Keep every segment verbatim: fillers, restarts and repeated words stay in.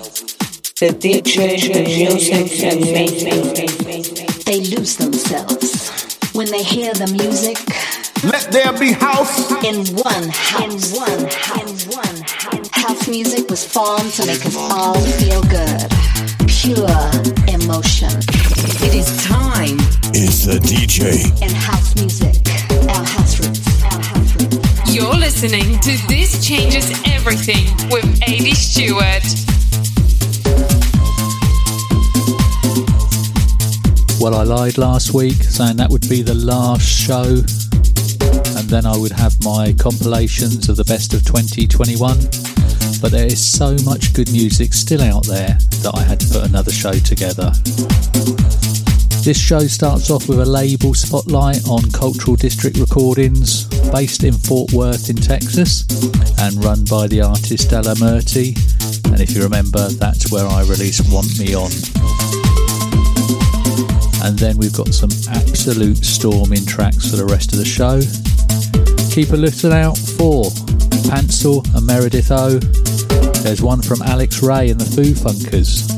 The D Js music. They lose themselves when they hear the music. Let there be house. In one house. In one house. In one house. House music was formed to make us all feel good. Pure emotion. It is time. It's the D J. And house music. Our house roots. Our house roots. You're listening to This Changes Everything with Avi Stewart. Well, I lied last week, saying that would be the last show, and then I would have my compilations of the best of twenty twenty-one, but there is so much good music still out there that I had to put another show together. This show starts off with a label spotlight on Cultural District Recordings, based in Fort Worth in Texas, and run by the artist Della Murti, and if you remember, that's where I released Want Me On. And then we've got some absolute storming tracks for the rest of the show. Keep a listen out for Pansel and Meredith O. There's one from Alex Raye and the Foo Funkers.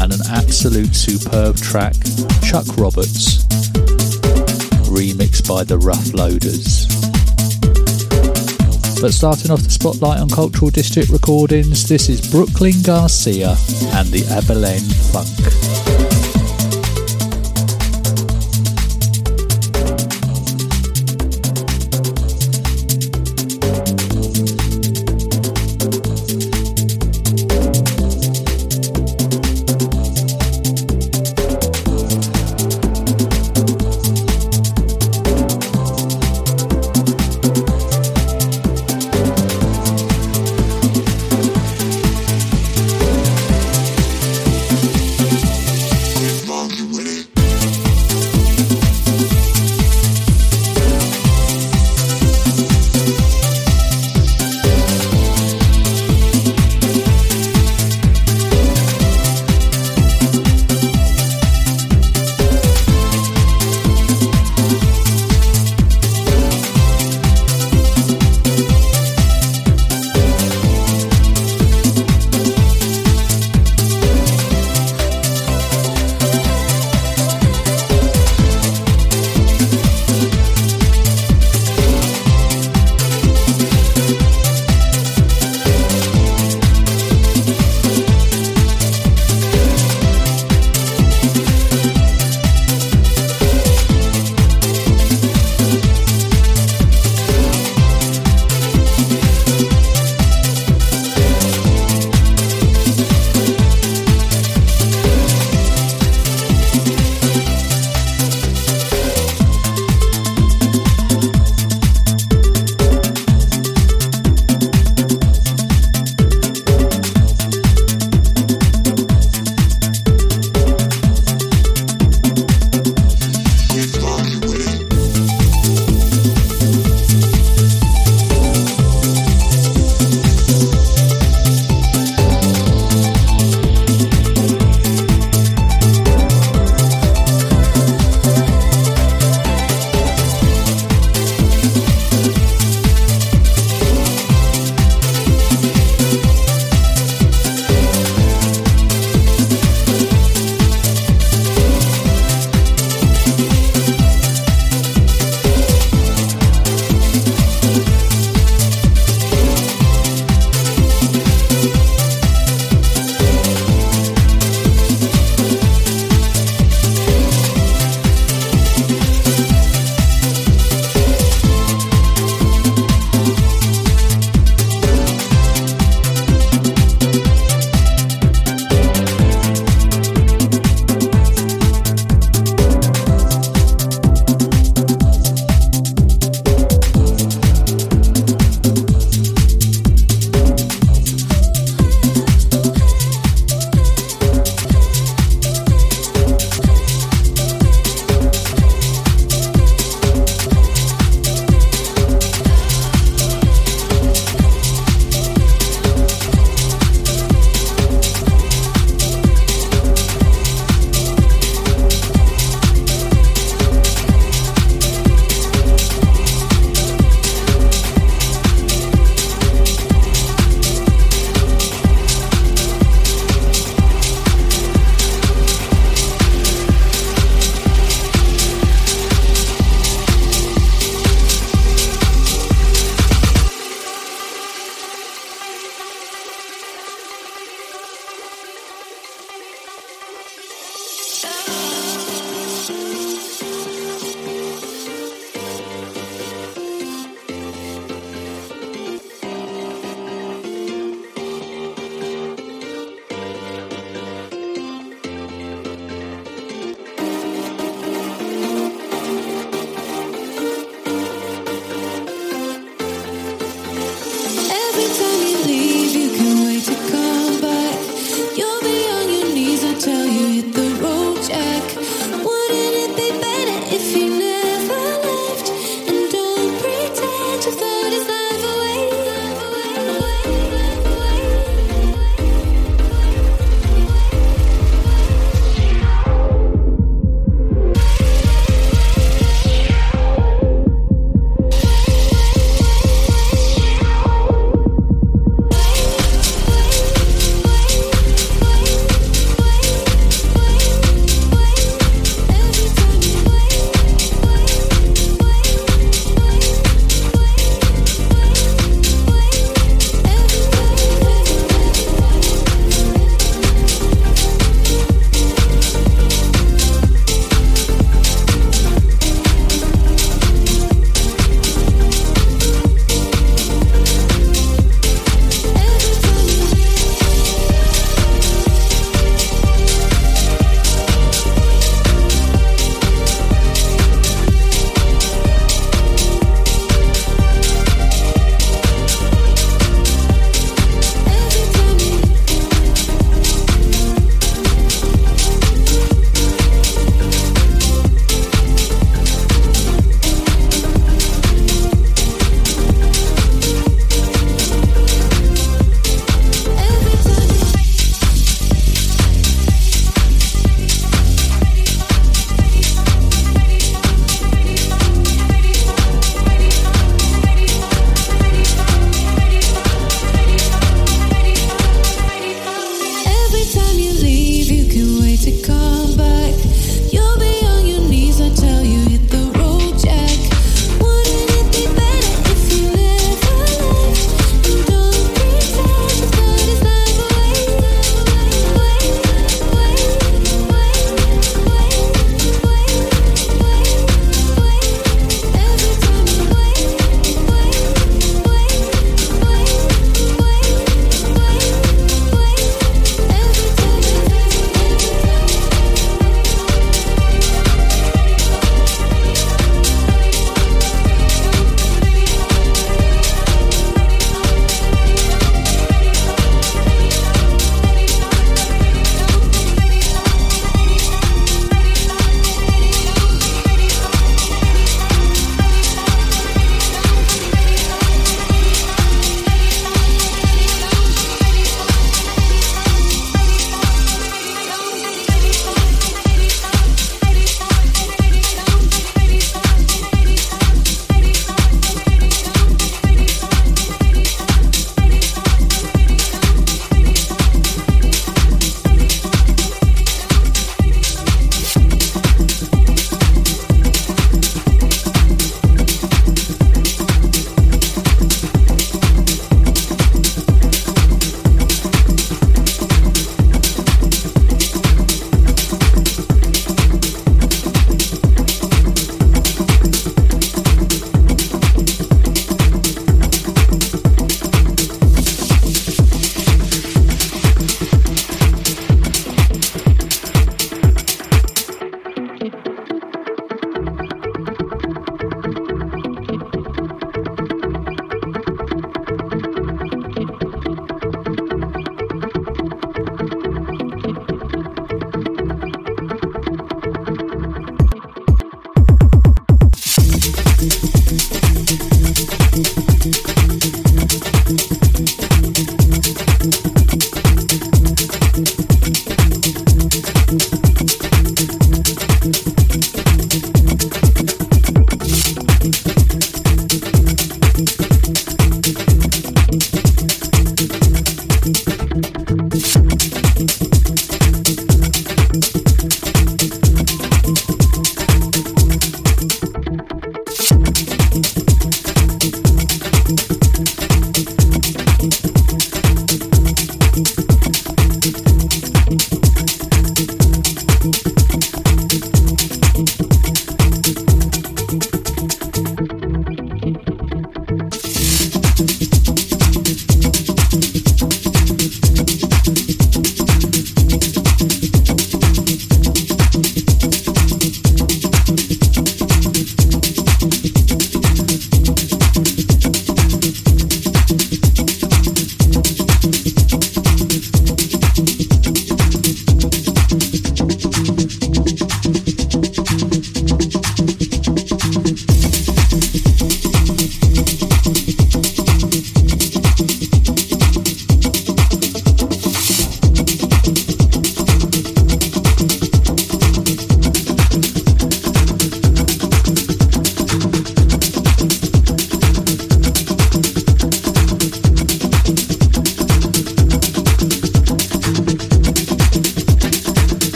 And an absolute superb track, Chuck Roberts, remixed by the Rough Loaders. But starting off the spotlight on Cultural District Recordings, this is Brooklyn Garcia and the Abilene Funk.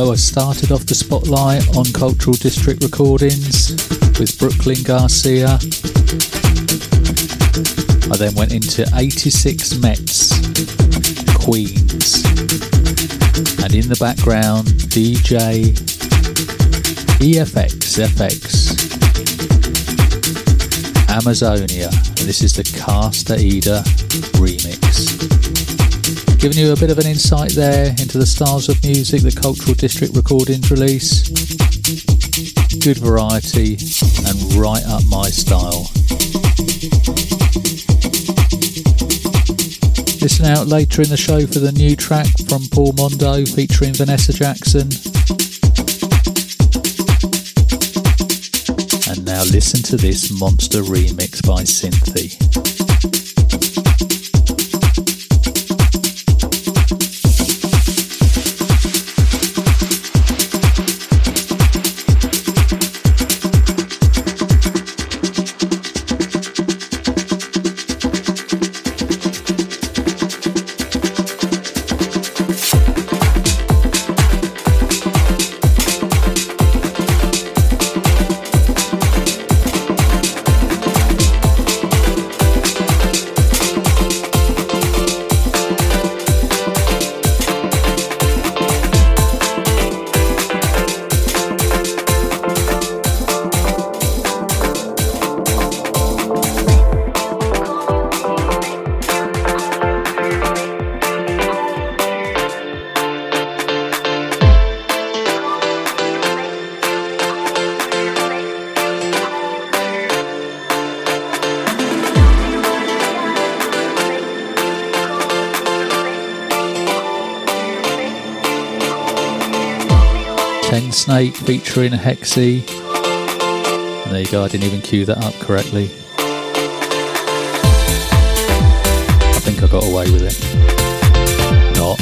So I started off the spotlight on Cultural District Recordings with Brooklyn Garcia. I then went into eighty-six Mets, Queens, and in the background D J E F X F X, Amazonia, and this is the Castaeda remix. Giving you a bit of an insight there into the styles of music the Cultural District Recordings release. Good variety and right up my style. Listen out later in the show for the new track from Paul Mondo featuring Vanessa Jackson. And now listen to this monster remix by Synthy. Snake featuring Hexi. And there you go, I didn't even cue that up correctly. I think I got away with it. Not.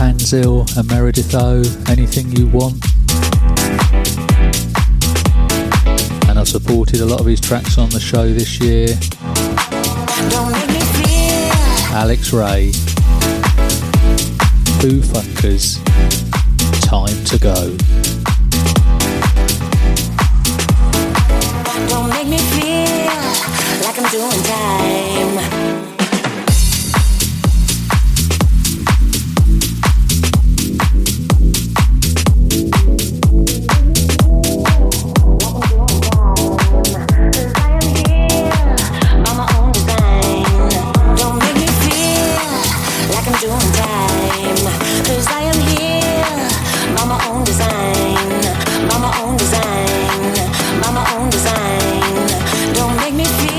Pansel and Meredith O, Anything You Want. And I've supported a lot of his tracks on the show this year. Alex Raye, Foo Funkers, Time to Go. Doing time. Don't make me feel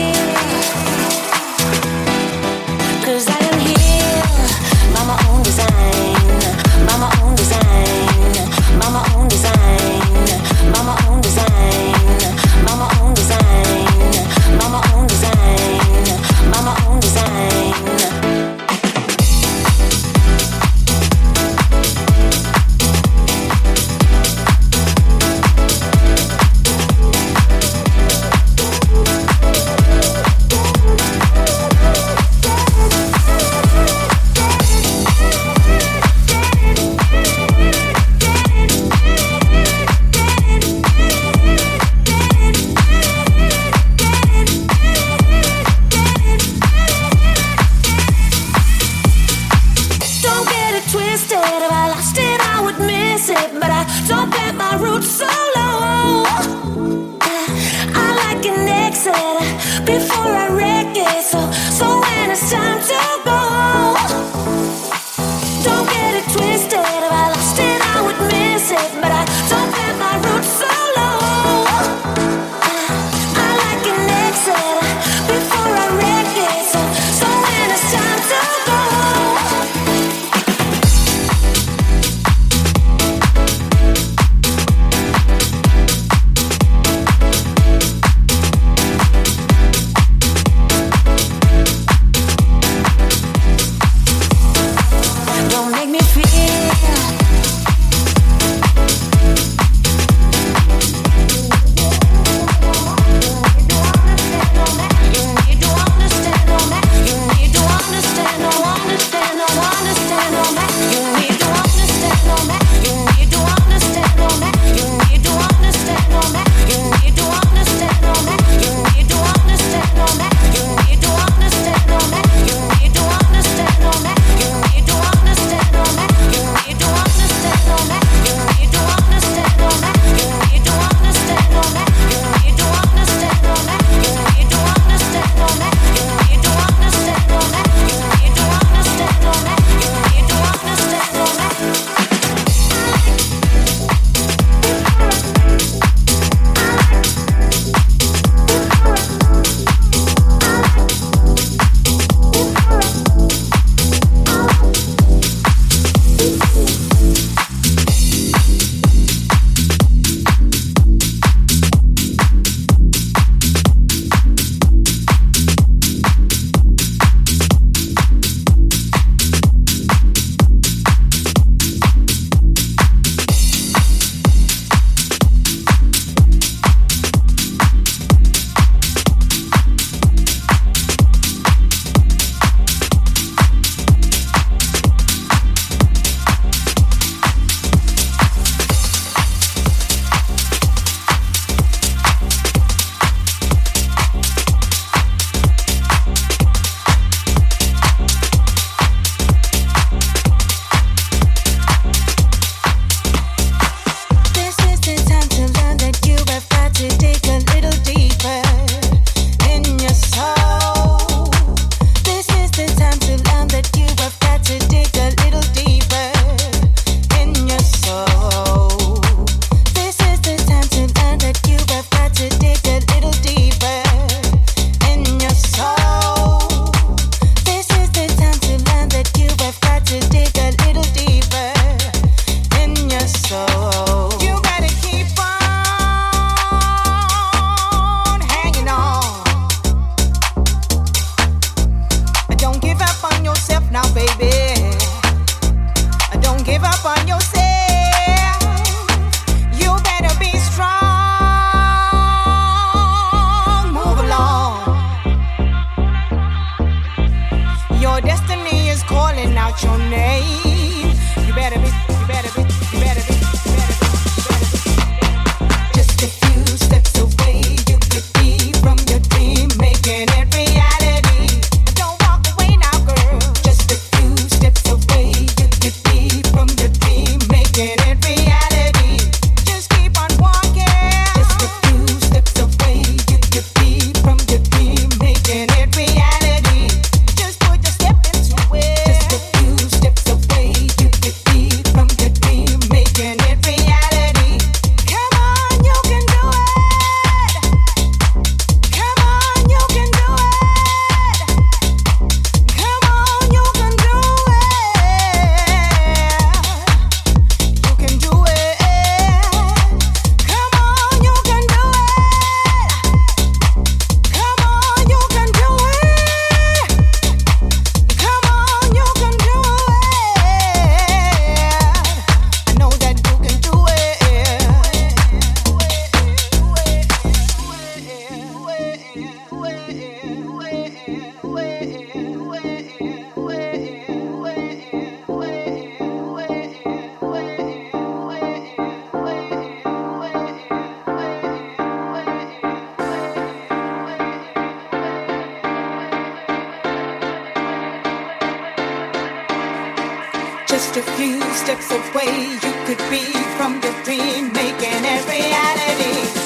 just a few steps away. You could be from your dream, making it reality.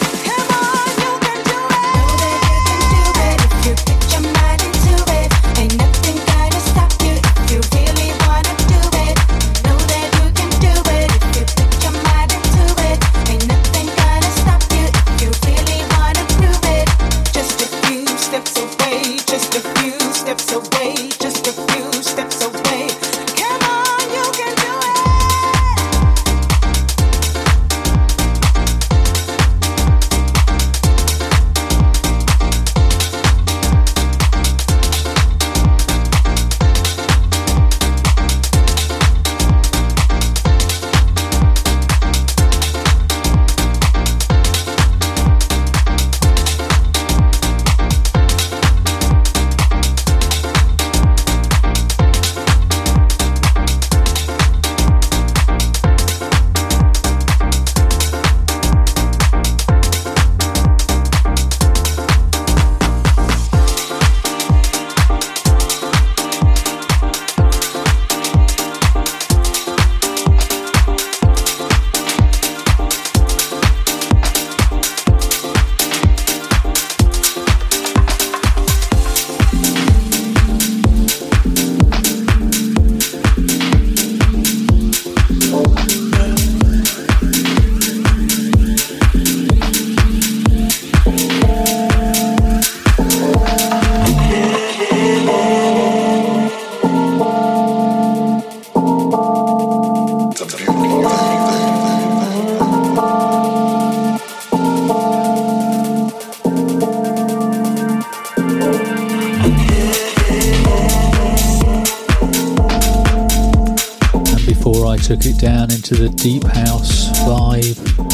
To the deep house vibe,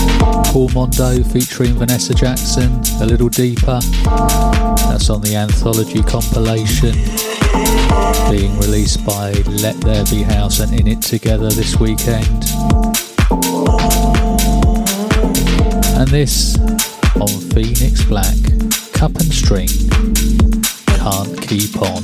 Paul Mondo featuring Vanessa Jackson, A Little Deeper. That's on the anthology compilation being released by Let There Be House and In It Together this weekend. And this on Phoenix Black, Cup and String, Can't Keep On.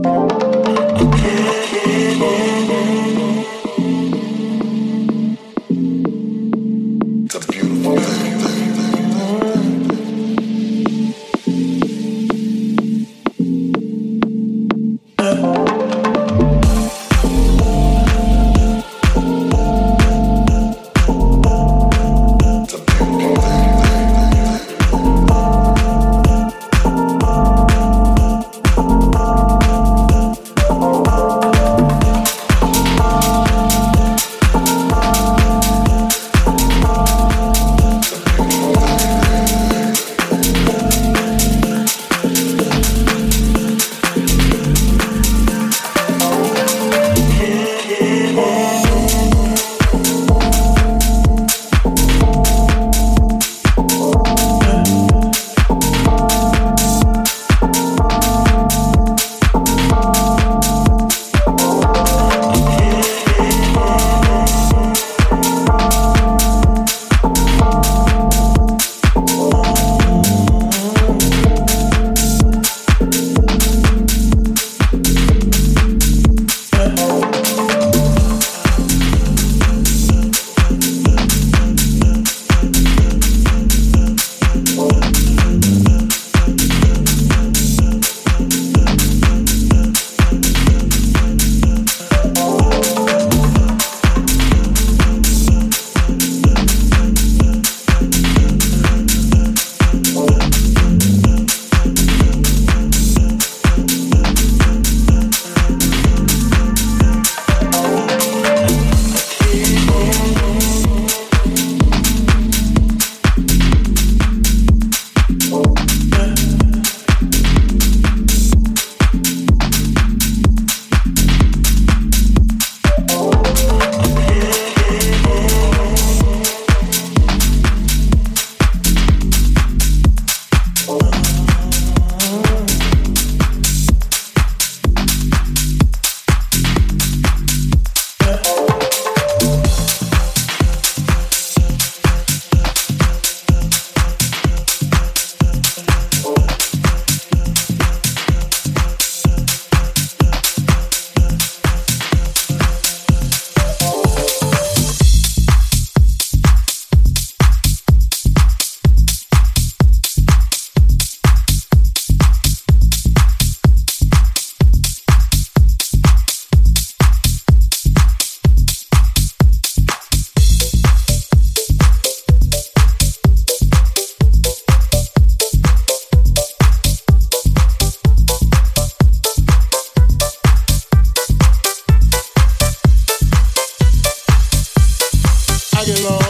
Thank you.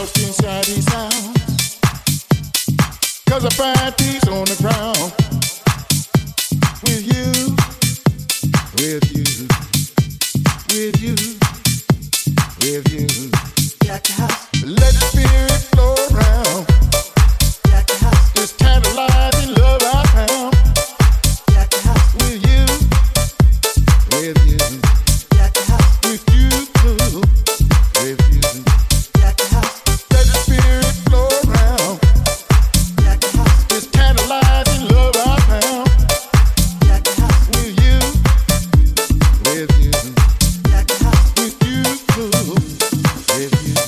lost inside these sounds, 'cause I find peace on the ground with you, with you, with you, with you. Black house. Let the spirit flow around. Black house. This kind of life and love I found. Black house. With you, with you. Black house. With you too, with you. Black house. Let the spirit flow around. Black house. This kind of life and love I found. Black house. With you, with you. Black house. With you too, with you.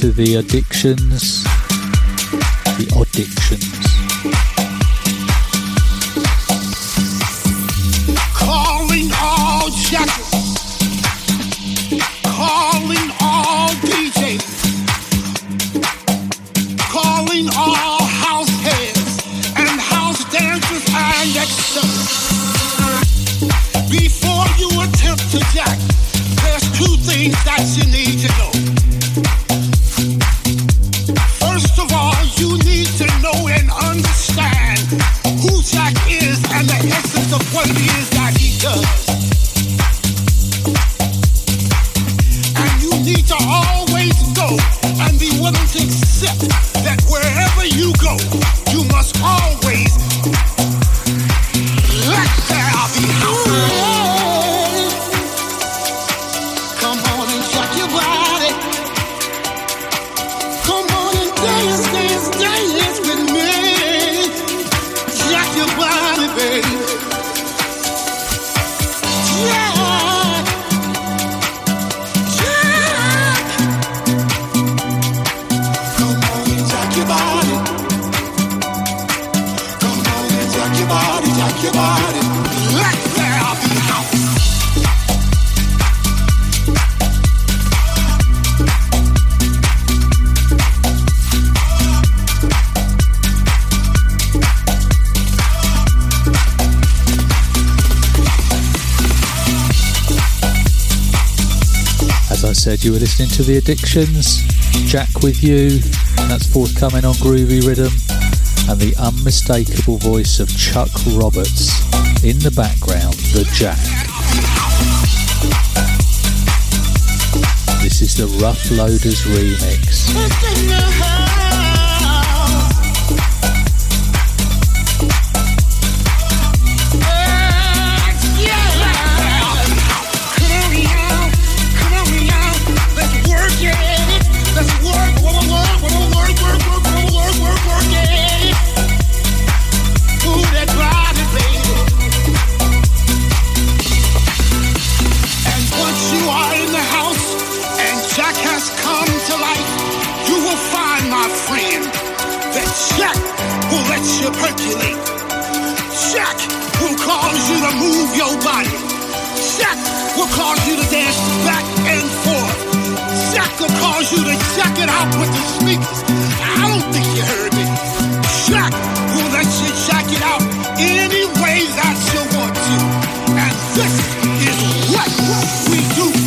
To the addictions, the addictions. Calling all jackers, calling all D Js, calling all house heads and house dancers and extras. Before you attempt to jack, there's two things that you need to know. What it is that he does. And you need to always go and be willing to accept that wherever you go, you must always let there be house. Come on and check your body. Said you were listening to The Addictions, Jack With You, and that's forthcoming on Groovy Rhythm, and the unmistakable voice of Chuck Roberts in the background, the Jack. This is the Rough Loaders remix. Percolate. Check will cause you to move your body. Check will cause you to dance back and forth. Check will cause you to check it out with the speakers. I don't think you heard me. Check will let you check it out any way that you want to. And this is what we do.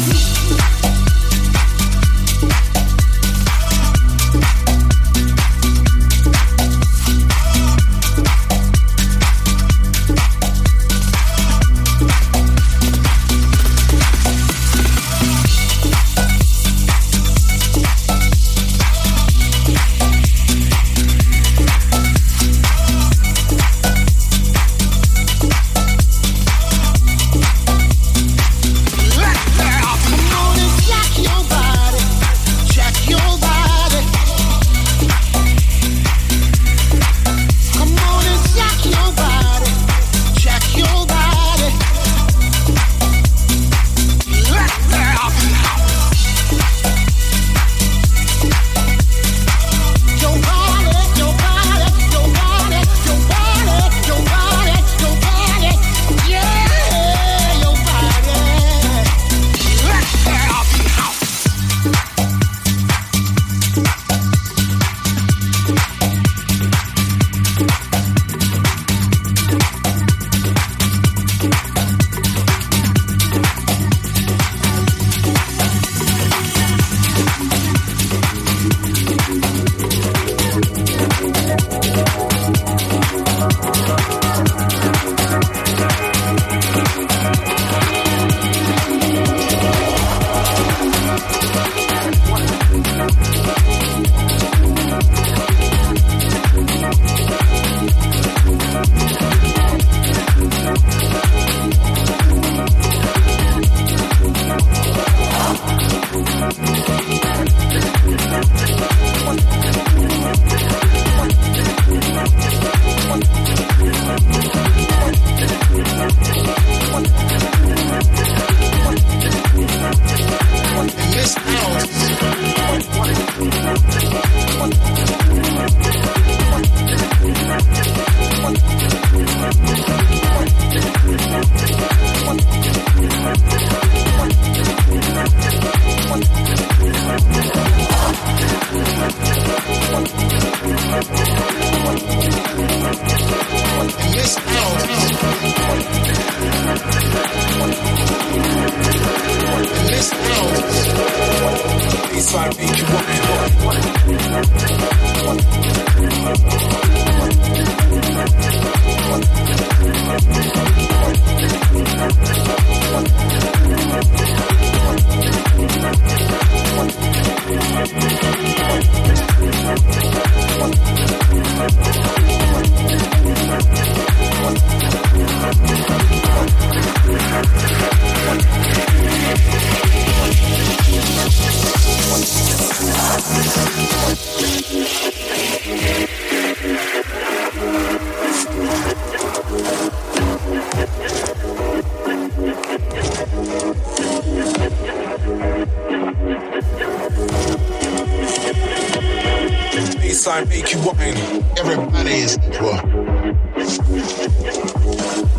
Make you wine. Everybody is equal.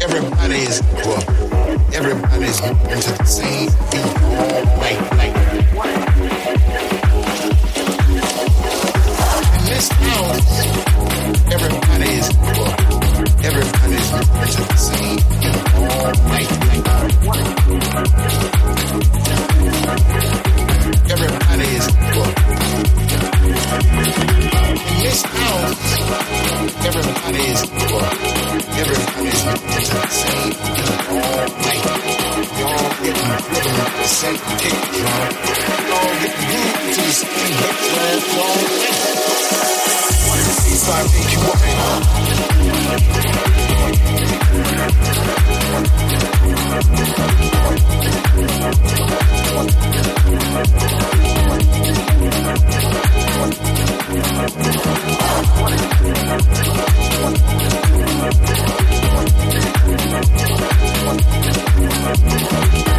Everybody's well, everybody's moving to the same beat all night, night. And this house, everybody's well, everybody's moving to the same beat all night, night. Everybody's well, in this house, everybody's well. Everybody's moving to the same beat all night. We all get moving to the same kick drum. We all get moving to the same hip clap all night. It's like make you want it.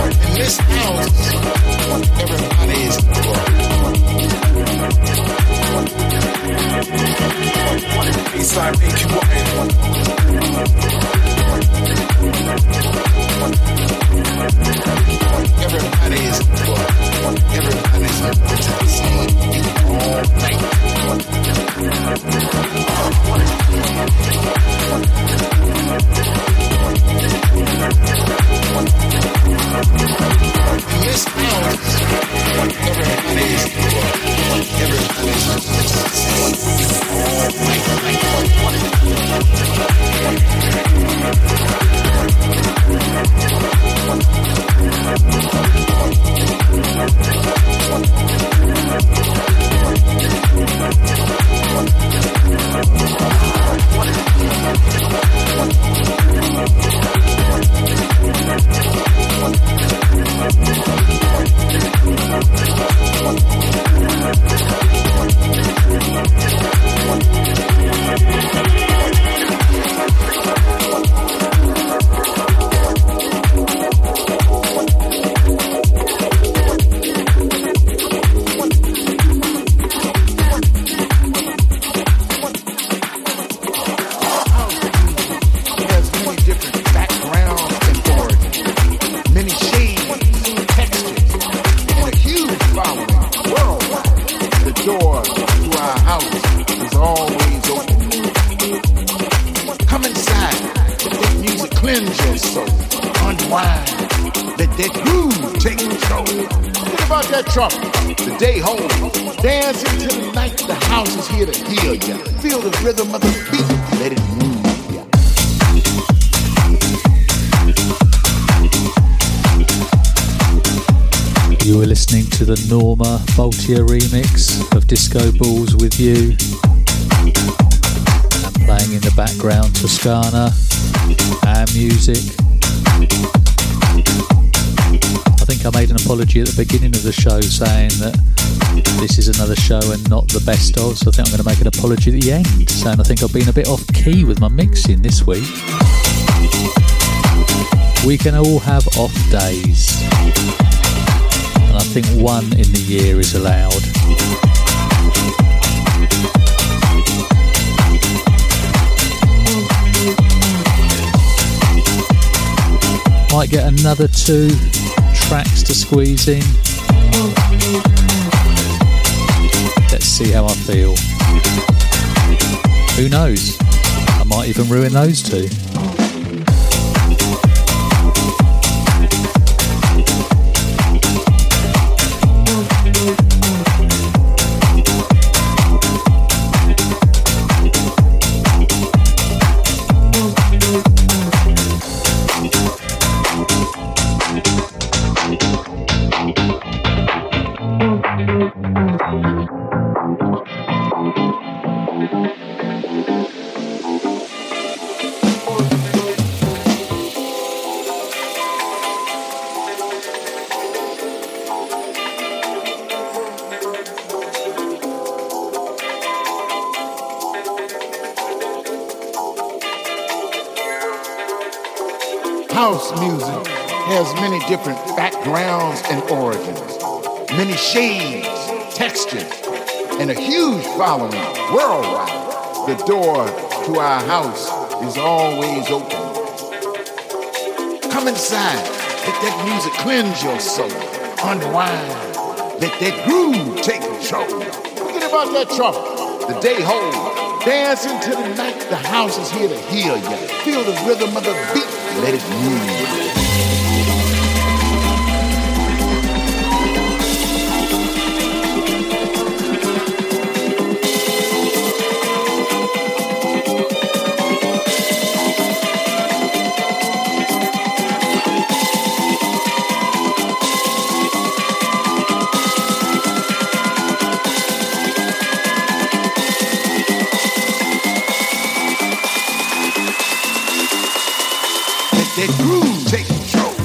In this house, everybody is cool. It's like make you want. Everybody is cool. Everybody's cool. In this house, everybody is cool. Everybody is the Norma Boltier remix of Disco Balls With You, and playing in the background Toscana, our music. I think I made an apology at the beginning of the show saying that this is another show and not the best of, so I think I'm going to make an apology at the end saying I think I've been a bit off key with my mixing this week. We can all have off days. I think one in the year is allowed. Might get another two tracks to squeeze in. Let's see how I feel. Who knows? I might even ruin those two. Different backgrounds and origins, many shades, textures, and a huge following worldwide. The door to our house is always open. Come inside, let that music cleanse your soul. Unwind, let that groove take control. Forget about that trouble, the day whole. Dance until the night, the house is here to heal you. Feel the rhythm of the beat, let it move. That groove take control.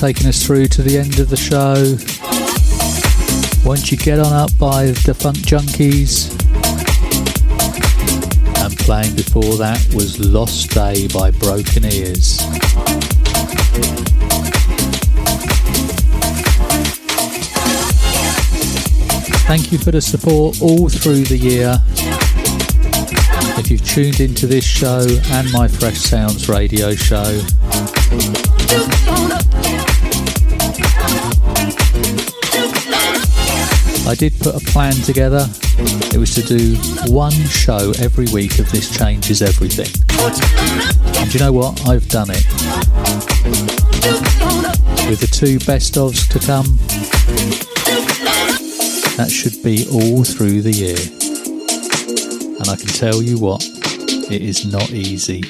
taking us through to the end of the show. Won't You Get On Up by the Funk Junkies, and playing before that was Lost Day by Broken Ears. Thank you for the support all through the year. If you've tuned into this show and my Fresh Sounds radio show, I did put a plan together. It was to do one show every week of This Changes Everything. And you know what? I've done it. With the two best ofs to come, that should be all through the year. And I can tell you what, it is not easy.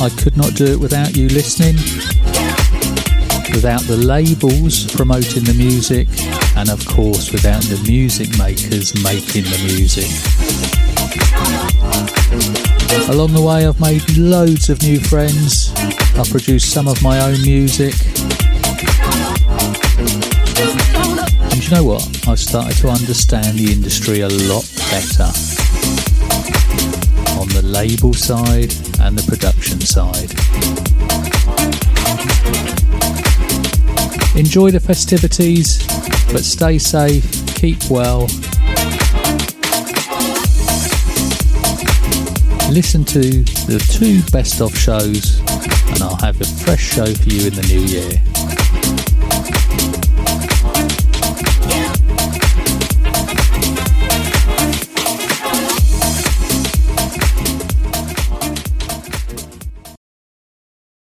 I could not do it without you listening, without the labels promoting the music, and of course without the music makers making the music. Along the way I've made loads of new friends. I produced some of my own music, and you know what? I've started to understand the industry a lot better, on the label side and the production side. Enjoy the festivities, but stay safe, keep well. Listen to the two best of shows, and I'll have a fresh show for you in the new year.